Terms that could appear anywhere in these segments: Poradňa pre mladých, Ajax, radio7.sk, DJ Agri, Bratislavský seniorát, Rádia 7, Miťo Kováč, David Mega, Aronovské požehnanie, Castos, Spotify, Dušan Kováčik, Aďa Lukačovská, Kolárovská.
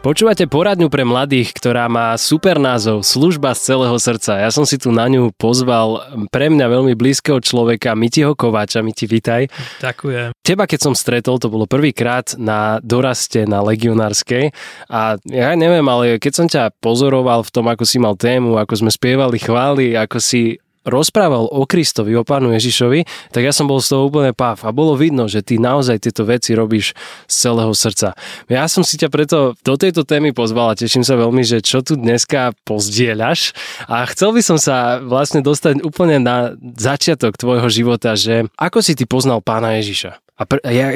Počúvate poradňu pre mladých, ktorá má super názov Služba z celého srdca. Ja som si tu na ňu pozval pre mňa veľmi blízkeho človeka, Miťiho Kováča. Miti, vitaj. Ďakujem. Teba, keď som stretol, to bolo prvýkrát na doraste na Legionárskej. A ja neviem, ale keď som ťa pozoroval v tom, ako si mal tému, ako sme spievali chvály, ako si rozprával o Kristovi, o Pánu Ježišovi, tak ja som bol z toho úplne páv a bolo vidno, že ty naozaj tieto veci robíš z celého srdca. Ja som si ťa preto do tejto témy pozval a teším sa veľmi, že čo tu dneska pozdieľaš, a chcel by som sa vlastne dostať úplne na začiatok tvojho života, že ako si ty poznal Pána Ježiša a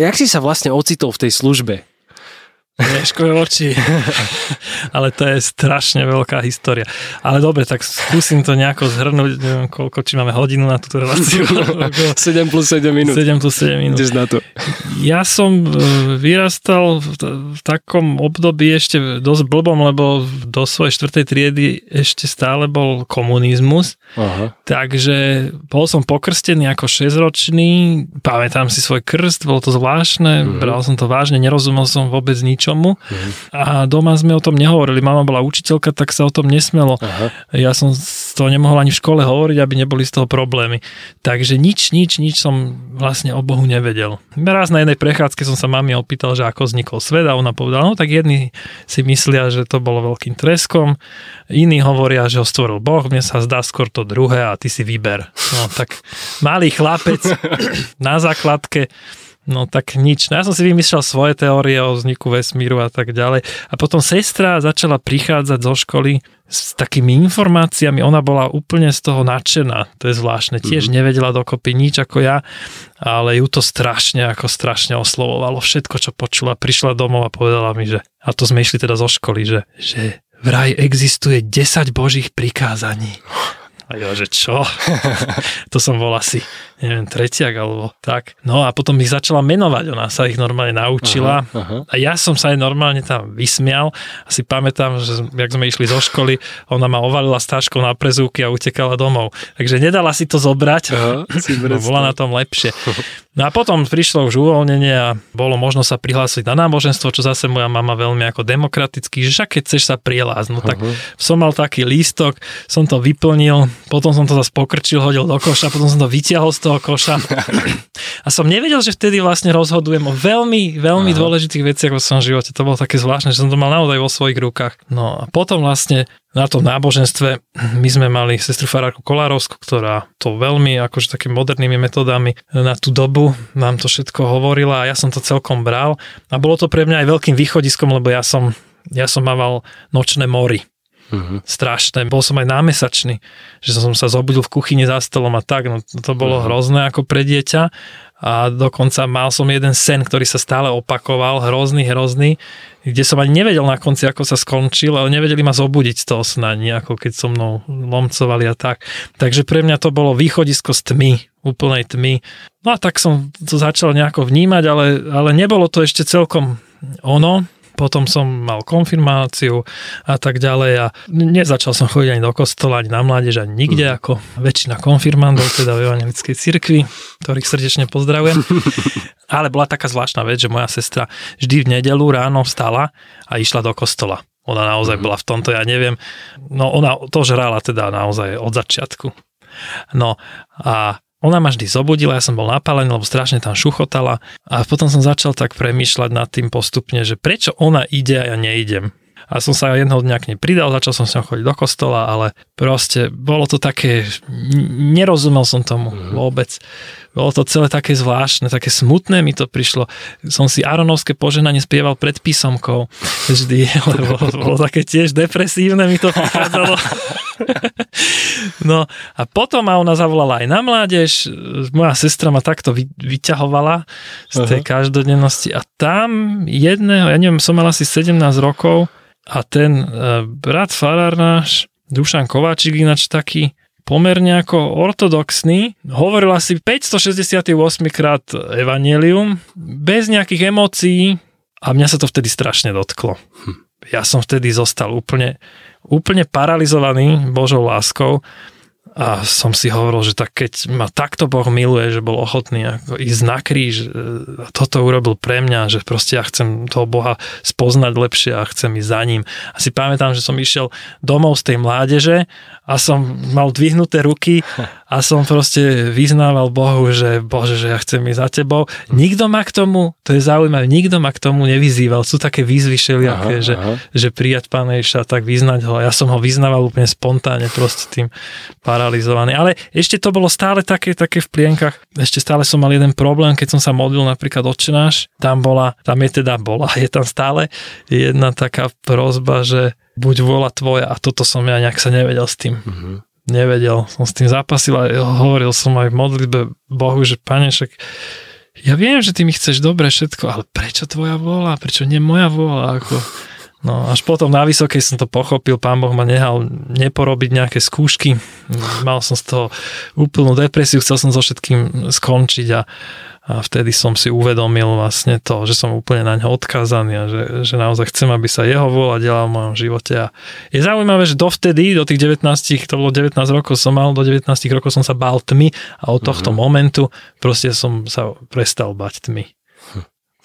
jak si sa vlastne ocitol v tej službe? Neškoľ oči, ale to je strašne veľká história. Ale dobre, tak skúsim to nejako zhrnúť, neviem, koľko, či máme hodinu na túto reláciu. 7 plus 7 minút. Ideš na to. Ja som vyrastal v takom období ešte dosť blbom, lebo do svojej 4. triedy ešte stále bol komunizmus. Aha. Takže bol som pokrstený ako 6-ročný, pamätám si svoj krst, bolo to zvláštne, bral som to vážne, nerozumel som vôbec nič čomu. A doma sme o tom nehovorili. Mama bola učiteľka, tak sa o tom nesmelo. Aha. Ja som to nemohol ani v škole hovoriť, aby neboli z toho problémy. Takže nič som vlastne o Bohu nevedel. Raz na jednej prechádzke som sa mami opýtal, že ako vznikol svet, a ona povedala, no tak jedni si myslia, že to bolo veľkým treskom, iní hovoria, že ho stvoril Boh, mne sa zdá skôr to druhé a ty si vyber. No tak malý chlapec na základke. No tak nič. No, ja som si vymyslel svoje teórie o vzniku vesmíru a tak ďalej. A potom sestra začala prichádzať zo školy s takými informáciami. Ona bola úplne z toho nadšená. To je zvláštne. Tiež nevedela dokopy nič ako ja, ale ju to strašne oslovovalo. Všetko, čo počula, prišla domov a povedala mi, že... A to sme išli teda zo školy, že vraj existuje 10 božích prikázaní. A ja, že čo? To som bol asi, neviem, tretiak alebo tak. No a potom ich začala menovať, ona sa ich normálne naučila. Aha. A ja som sa aj normálne tam vysmial. Asi pamätám, že jak sme išli zo školy, ona ma ovalila stážkou na prezúky a utekala domov. Takže nedala si to zobrať. Aha, no, bola na tom lepšie. No a potom prišlo už uvoľnenie a bolo možno sa prihlásiť na náboženstvo, čo zase moja mama veľmi ako demokraticky, že však keď chceš sa prihlásť. No tak som mal taký lístok, som to vyplnil, potom som to zase pokrčil, hodil do koša, potom som to vytiahol z toho koša a som nevedel, že vtedy vlastne rozhodujem o veľmi dôležitých veciach vo svojom živote. To bolo také zvláštne, že som to mal naozaj vo svojich rukách. No a potom vlastne na tom náboženstve my sme mali sestru farárku Kolárovsku, ktorá to veľmi akože takými modernými metódami na tú dobu nám to všetko hovorila a ja som to celkom bral. A bolo to pre mňa aj veľkým východiskom, lebo ja som mával nočné mory. Strašné. Bol som aj námesačný, že som sa zobudil v kuchyni za stolom a tak. No to bolo hrozné ako pre dieťa. A dokonca mal som jeden sen, ktorý sa stále opakoval, hrozný, kde som ani nevedel na konci, ako sa skončil, ale nevedeli ma zobudiť z toho sna, ako keď so mnou lomcovali a tak. Takže pre mňa to bolo východisko z tmy, úplnej tmy. No a tak som to začal nejako vnímať, ale nebolo to ešte celkom ono. Potom som mal konfirmáciu a tak ďalej a nezačal som chodiť ani do kostola, ani na mládež, ani nikde, ako väčšina konfirmandov, teda v evangelickej cirkvi, ktorých srdečne pozdravujem. Ale bola taká zvláštna vec, že moja sestra vždy v nedeľu ráno vstala a išla do kostola. Ona naozaj bola v tomto, ja neviem, no ona to žrala teda naozaj od začiatku. No a ona ma vždy zobudila, ja som bol napálený, lebo strašne tam šuchotala a potom som začal tak premýšľať nad tým postupne, že prečo ona ide a ja neidem. A som sa jednoho dňa k nej pridal, začal som s ňou chodiť do kostola, ale proste bolo to také, nerozumel som tomu vôbec. Bolo to celé také zvláštne, také smutné mi to prišlo. Som si Aronovské požehnanie spieval pred písomkou vždy, lebo bolo také tiež depresívne, mi to prichádzalo. No a potom ma ona zavolala aj na mládež, moja sestra ma takto vyťahovala z tej každodennosti a tam jedného, ja neviem, som mal asi 17 rokov a ten brat farár náš, Dušan Kováčik, ináč taký pomerne ako ortodoxný, hovoril asi 568 krát evanjelium bez nejakých emócií a mňa sa to vtedy strašne dotklo. ja som vtedy zostal úplne paralizovaný Božou láskou a som si hovoril, že tak keď ma takto Boh miluje, že bol ochotný ako ísť na kríž a toto urobil pre mňa, že proste ja chcem toho Boha spoznať lepšie a chcem ísť za ním. A si pamätám, že som išiel domov z tej mládeže a som mal dvihnuté ruky a som proste vyznával Bohu, že Bože, že ja chcem ísť za tebou. Nikto ma k tomu, to je zaujímavé, nikto ma k tomu nevyzýval. Sú také výzvy všelijaké, že prijať Pána Ježiša, tak vyznať ho. Ja som ho vyznával úplne spontánne, proste tým paralizovaný. Ale ešte to bolo stále také v plienkach. Ešte stále som mal jeden problém, keď som sa modlil napríklad Otčenáš. Je tam stále jedna taká prosba, že buď vôľa tvoja, a toto som ja nejak sa nevedel s tým. Nevedel, som s tým zápasil a hovoril som aj v modlitbe Bohu, že Pane, však ja viem, že ty mi chceš dobre všetko, ale prečo tvoja vôľa, prečo nie moja vôľa, ako... No až potom na vysokej som to pochopil, Pán Boh ma nehal neporobiť nejaké skúšky, mal som z toho úplnú depresiu, chcel som so všetkým skončiť a vtedy som si uvedomil vlastne to, že som úplne na ňo odkázaný a že naozaj chcem, aby sa jeho vôľa delala v mojom živote. A je zaujímavé, že dovtedy, do tých 19, to bolo 19 rokov som mal, do 19 rokov som sa bál tmy a od tohto momentu proste som sa prestal bať tmy.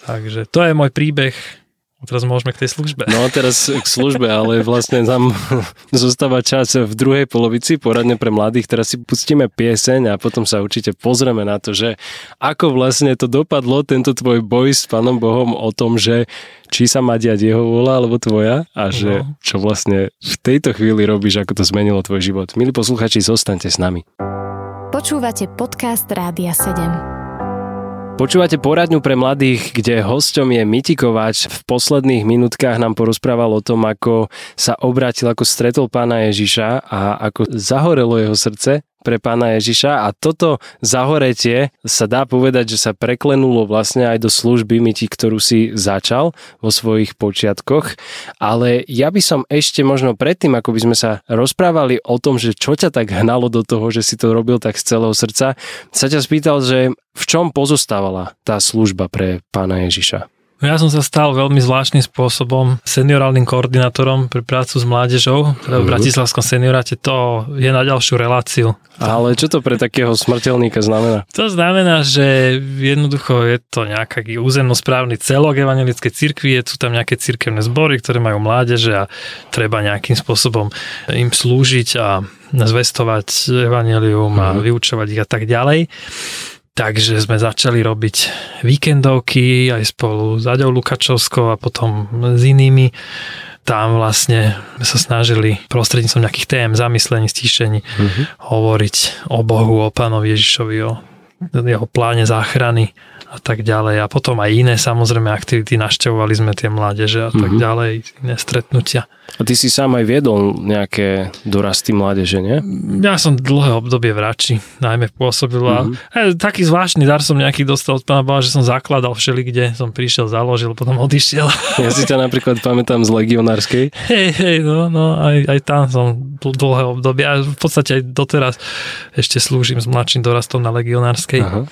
Takže to je môj príbeh. Teraz môžeme k tej službe. No teraz k službe, ale vlastne nám zostáva čas v druhej polovici poradne pre mladých. Teraz si pustíme pieseň a potom sa určite pozrieme na to, že ako vlastne to dopadlo, tento tvoj boj s Pánom Bohom o tom, že či sa má diať jeho vôľa alebo tvoja a že čo vlastne v tejto chvíli robíš, ako to zmenilo tvoj život. Milí posluchači, zostaňte s nami. Počúvate podcast Rádia 7. Počúvate poradňu pre mladých, kde hosťom je Miťo Kováč. V posledných minútkach nám porozprával o tom, ako sa obrátil, ako stretol Pána Ježiša a ako zahorelo jeho srdce pre Pána Ježiša a toto zahoretie sa dá povedať, že sa preklenulo vlastne aj do služby Miťi, ktorú si začal vo svojich počiatkoch, ale ja by som ešte možno predtým, ako by sme sa rozprávali o tom, že čo ťa tak hnalo do toho, že si to robil tak z celého srdca, sa ťa spýtal, že v čom pozostávala tá služba pre Pána Ježiša? Ja som sa stal veľmi zvláštnym spôsobom seniorálnym koordinátorom pre prácu s mládežou, teda v Bratislavskom senioráte, to je na ďalšiu reláciu. Ale čo to pre takého smrteľníka znamená? To znamená, že jednoducho je to nejaký územnosprávny celok evanjelickej cirkvi, sú tam nejaké cirkevné zbory, ktoré majú mládeže a treba nejakým spôsobom im slúžiť a zvestovať evanjelium a vyučovať ich a tak ďalej. Takže sme začali robiť víkendovky aj spolu s Aďou Lukačovskou a potom s inými. Tam vlastne sa snažili prostredníctvom nejakých tém, zamyslení, stíšení hovoriť o Bohu, o Pánovi Ježišovi, o jeho pláne záchrany a tak ďalej. A potom aj iné samozrejme aktivity, navštevovali sme tie mládeže a tak ďalej, iné stretnutia. A ty si sám aj viedol nejaké dorasty mládeže, nie? Ja som dlhé obdobie v Rači najmä pôsobil a taký zvláštny dar som nejaký dostal od Pána Boha, že som zakladal všelikde, som prišiel, založil, potom odišiel. Ja si ťa napríklad pamätám z legionárskej. Hej, no, aj tam som dlhé obdobie a v podstate aj doteraz ešte slúžim s mladším dorastom na legionárskej. Aha.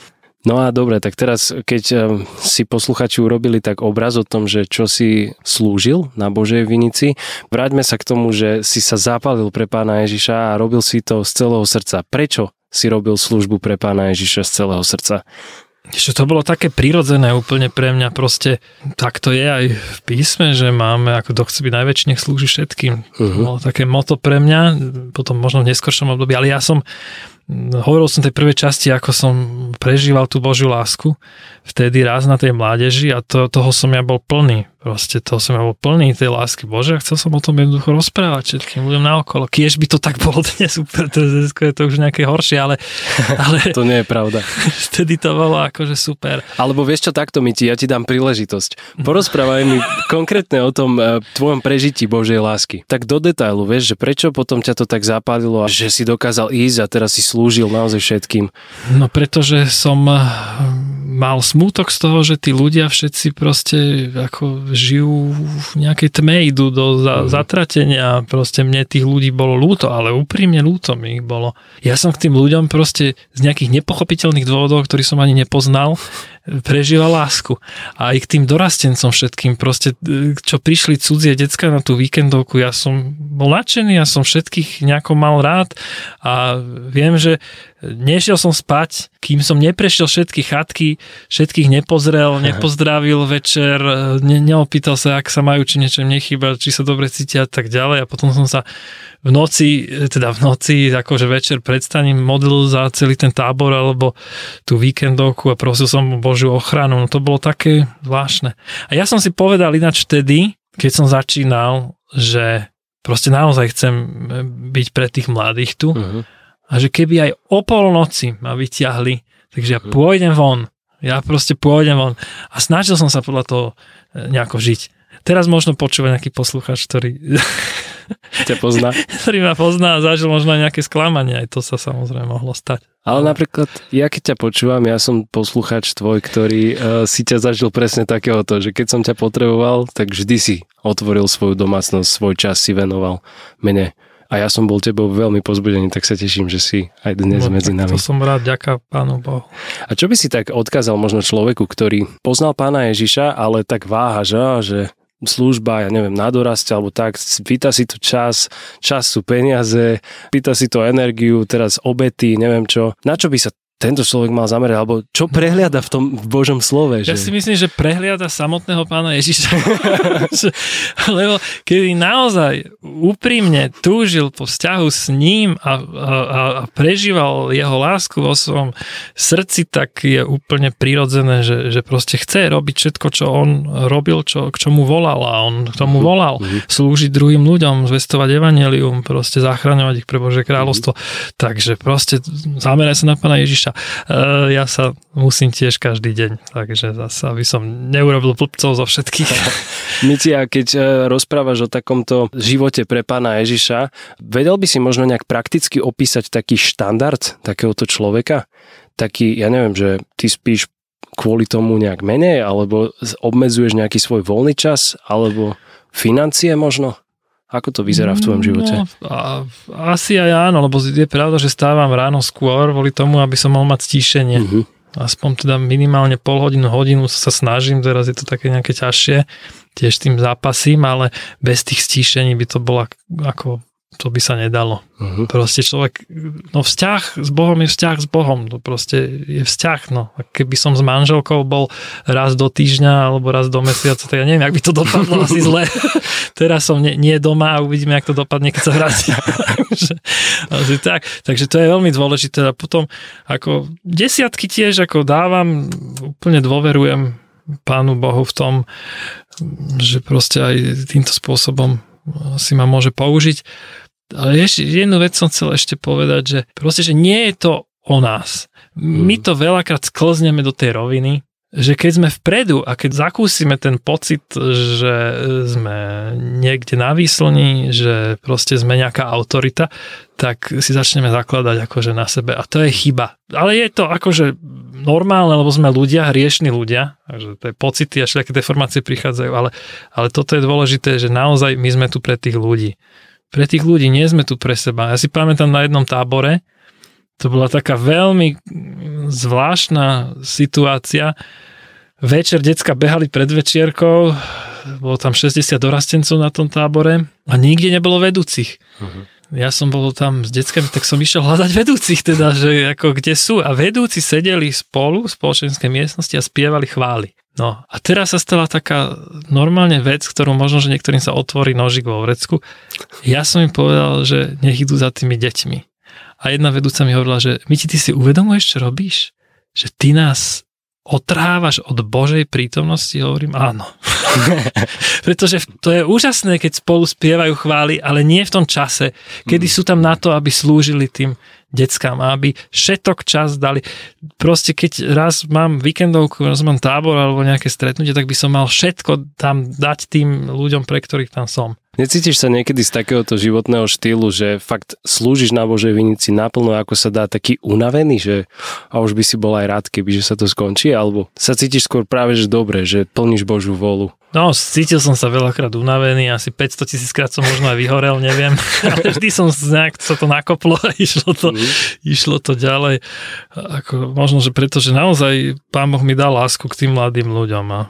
No a dobre, tak teraz, keď si posluchači urobili tak obraz o tom, že čo si slúžil na Božej vinici, vráťme sa k tomu, že si sa zapálil pre Pána Ježiša a robil si to z celého srdca. Prečo si robil službu pre Pána Ježiša z celého srdca? Ešte to bolo také prirodzené úplne pre mňa, proste tak to je aj v písme, že máme, ako kto chce byť najväčší, nech slúži všetkým. Bolo také motto pre mňa, potom možno v neskoršom období, ale ja som hovoril som tej prvej časti, ako som prežíval tú Božiu lásku vtedy raz na tej mládeži a toho som ja bol plný. Proste toho som ja bol plný tej lásky Bože a chcel som o tom jednoducho rozprávať všetkým ľuďom naokolo. Kiež by to tak bolo dnes, super, je to už nejaké horšie, ale to nie je pravda. Vtedy to bolo akože super. Alebo vieš čo, takto mi ja ti dám príležitosť. Porozprávaj mi konkrétne o tom tvojom prežití Božej lásky. Tak do detailu, vieš, že prečo potom ťa to tak zapálilo, že si dokázal ísť a teraz si slúžil naozaj všetkým? No pretože som mal smútok z toho, že tí ľudia všetci proste ako žijú v nejakej tme, idú do zatratenia. Proste mne tých ľudí bolo ľúto, ale úprimne ľúto mi ich bolo. Ja som k tým ľuďom proste z nejakých nepochopiteľných dôvodov, ktorý som ani nepoznal, prežila lásku. A aj k tým dorastencom všetkým, proste, čo prišli cudzie decka na tú víkendovku, ja som bol nadšený, ja som všetkých nejako mal rád a viem, že nešiel som spať, kým som neprešiel všetky chatky, všetkých nepozrel, nepozdravil večer, neopýtal sa, ak sa majú, či niečo nechýba, či sa dobre cítia a tak ďalej. A potom som sa v noci, akože večer pred staním modlil za celý ten tábor alebo tú víkendovku a prosil som Božiu ochranu. No to bolo také zvláštne. A ja som si povedal ináč vtedy, keď som začínal, že proste naozaj chcem byť pre tých mladých tu. Uh-huh. A že keby aj o polnoci ma vyťahli, takže ja pôjdem von. Ja proste pôjdem von. A snažil som sa podľa toho nejako žiť. Teraz možno počúva nejaký poslucháč, ktorý ťa pozná. Ktorý ma pozná a zažil možno aj nejaké sklamanie, aj to sa samozrejme mohlo stať. Ale napríklad, ja keď ťa počúvam, ja som poslucháč tvoj, ktorý si ťa zažil presne takéhoto, že keď som ťa potreboval, tak vždy si otvoril svoju domácnosť, svoj čas si venoval mene. A ja som bol tebou veľmi pozbudený, tak sa teším, že si aj dnes medzi nami. To som rád, ďaká Pánu Bohu. A čo by si tak odkázal možno človeku, ktorý poznal Pána Ježiša, ale tak váha, že služba, ja neviem, na dorast, alebo tak, pýta si to čas sú peniaze, pýta si to energiu, teraz obety, neviem čo. Na čo by sa tento človek mal zamerať, alebo čo prehliada v tom Božom slove? Že... Ja si myslím, že prehliada samotného Pána Ježiša. Lebo keby naozaj úprimne túžil po vzťahu s ním a prežíval jeho lásku vo svojom srdci, tak je úplne prirodzené, že proste chce robiť všetko, čo on robil, k čomu volal, a on k tomu volal. Slúžiť druhým ľuďom, zvestovať evanjelium, proste zachraňovať ich pre Božie kráľovstvo. Takže proste zameraj sa na Pána Ježiša. Ja sa musím tiež každý deň, takže zase, aby som neurobil blbcov zo všetkých. Mitia, keď rozprávaš o takomto živote pre Pána Ježiša, vedel by si možno nejak prakticky opísať taký štandard takéhoto človeka? Taký, ja neviem, že ty spíš kvôli tomu nejak menej, alebo obmedzuješ nejaký svoj voľný čas, alebo financie možno? Ako to vyzerá v tvojom živote? Asi aj áno, lebo je pravda, že stávam ráno skôr, kvôli tomu, aby som mal mať stíšenie. Uh-huh. Aspoň teda minimálne pol hodinu, hodinu sa snažím, teraz je to také nejaké ťažšie, tiež tým zápasím, ale bez tých stíšení by to bolo ako... To by sa nedalo. Uh-huh. Proste človek, vzťah s Bohom je vzťah s Bohom. To proste je vzťah, A keby som s manželkou bol raz do týždňa alebo raz do mesiaca, tak ja neviem, ak by to dopadlo asi zle. Teraz som nie doma a uvidíme, jak to dopadne, keď sa vrátim. Tak. Takže to je veľmi dôležité. A potom, ako desiatky tiež, ako dávam, úplne dôverujem Pánu Bohu v tom, že proste aj týmto spôsobom si ma môže použiť. Ale jednu vec som chcel ešte povedať, že proste, že nie je to o nás. My to veľakrát sklzneme do tej roviny, že keď sme vpredu a keď zakúsime ten pocit, že sme niekde na výslni, že proste sme nejaká autorita, tak si začneme zakladať akože na sebe. A to je chyba. Ale je to akože normálne, lebo sme ľudia, hriešni ľudia, takže tie pocity a všelijaké deformácie prichádzajú, ale toto je dôležité, že naozaj my sme tu pre tých ľudí. Pre tých ľudí, nie sme tu pre seba. Ja si pamätám na jednom tábore, to bola taká veľmi zvláštna situácia. Večer decka behali pred večierkou, bolo tam 60 dorastencov na tom tábore a nikde nebolo vedúcich. Uh-huh. Ja som bol tam s deckami, tak som išiel hľadať vedúcich, teda, že ako kde sú. A vedúci sedeli spolu v spoločenskej miestnosti a spievali chvály. No a teraz sa stala taká normálne vec, ktorú možno, že niektorým sa otvorí nožík vo vrecku. Ja som im povedal, že nech idú za tými deťmi. A jedna vedúca mi hovorila, že Miti, ty si uvedomuješ, čo robíš? Že ty nás otrávaš od Božej prítomnosti? Hovorím, áno. Pretože to je úžasné, keď spolu spievajú chvály, ale nie v tom čase, kedy sú tam na to, aby slúžili tým deckám, aby všetok čas dali. Proste keď raz mám víkendovku, raz mám tábor alebo nejaké stretnutie, tak by som mal všetko tam dať tým ľuďom, pre ktorých tam som. Necítiš sa niekedy z takéhoto životného štýlu, že fakt slúžiš na Božej vinici naplno, ako sa dá, taký unavený, že a už by si bol aj rád, keby že sa to skončí, alebo sa cítiš skôr práve, že dobre, že plníš Božiu vôľu? No, cítil som sa veľakrát unavený, asi 500 000-krát som možno aj vyhorel, neviem. Ale vždy som nejak sa to nakoplo a išlo to ďalej. Ako, možno, že preto, že naozaj Pán Boh mi dal lásku k tým mladým ľuďom a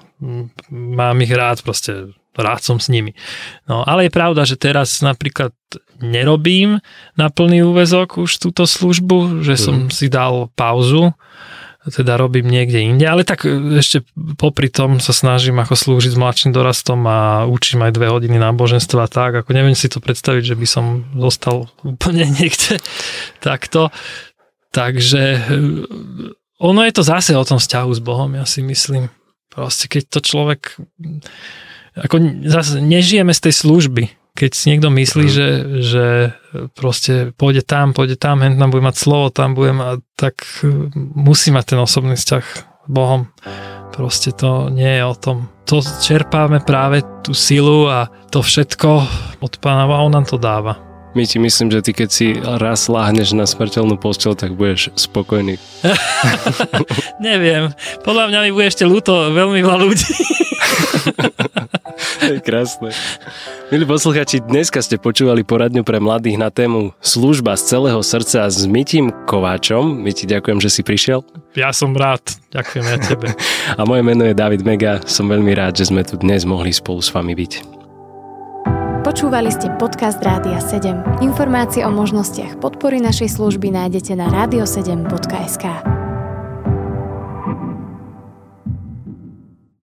mám ich rád, proste rád som s nimi. No, ale je pravda, že teraz napríklad nerobím na plný úväzok už túto službu, že som si dal pauzu. Teda robím niekde inde, ale tak ešte popri tom sa snažím ako slúžiť s mladším dorastom a učím aj 2 hodiny náboženstva, tak ako neviem si to predstaviť, že by som zostal úplne niekde takto. Takže ono je to zase o tom vzťahu s Bohom, ja si myslím. Proste keď to človek ako zase nežijeme z tej služby. Keď si niekto myslí, že proste pôjde tam, hen tam budem mať slovo, tak musí mať ten osobný vzťah s Bohom. Proste to nie je o tom. To čerpáme práve tú silu a to všetko od Pána a On nám to dáva. My ti myslím, že ty keď si raz láhneš na smrteľnú posteľ, tak budeš spokojný. Neviem. Podľa mňa mi bude ešte ľúto veľmi veľa ľudí. Krásne. Milí poslucháči, dneska ste počúvali poradňu pre mladých na tému Služba z celého srdca s Miťom Kováčom. Miti, ďakujem, že si prišiel. Ja som rád. Ďakujem aj tebe. A moje meno je David Mega. Som veľmi rád, že sme tu dnes mohli spolu s vami byť. Počúvali ste podcast Rádia 7. Informácie o možnostiach podpory našej služby nájdete na radio7.sk.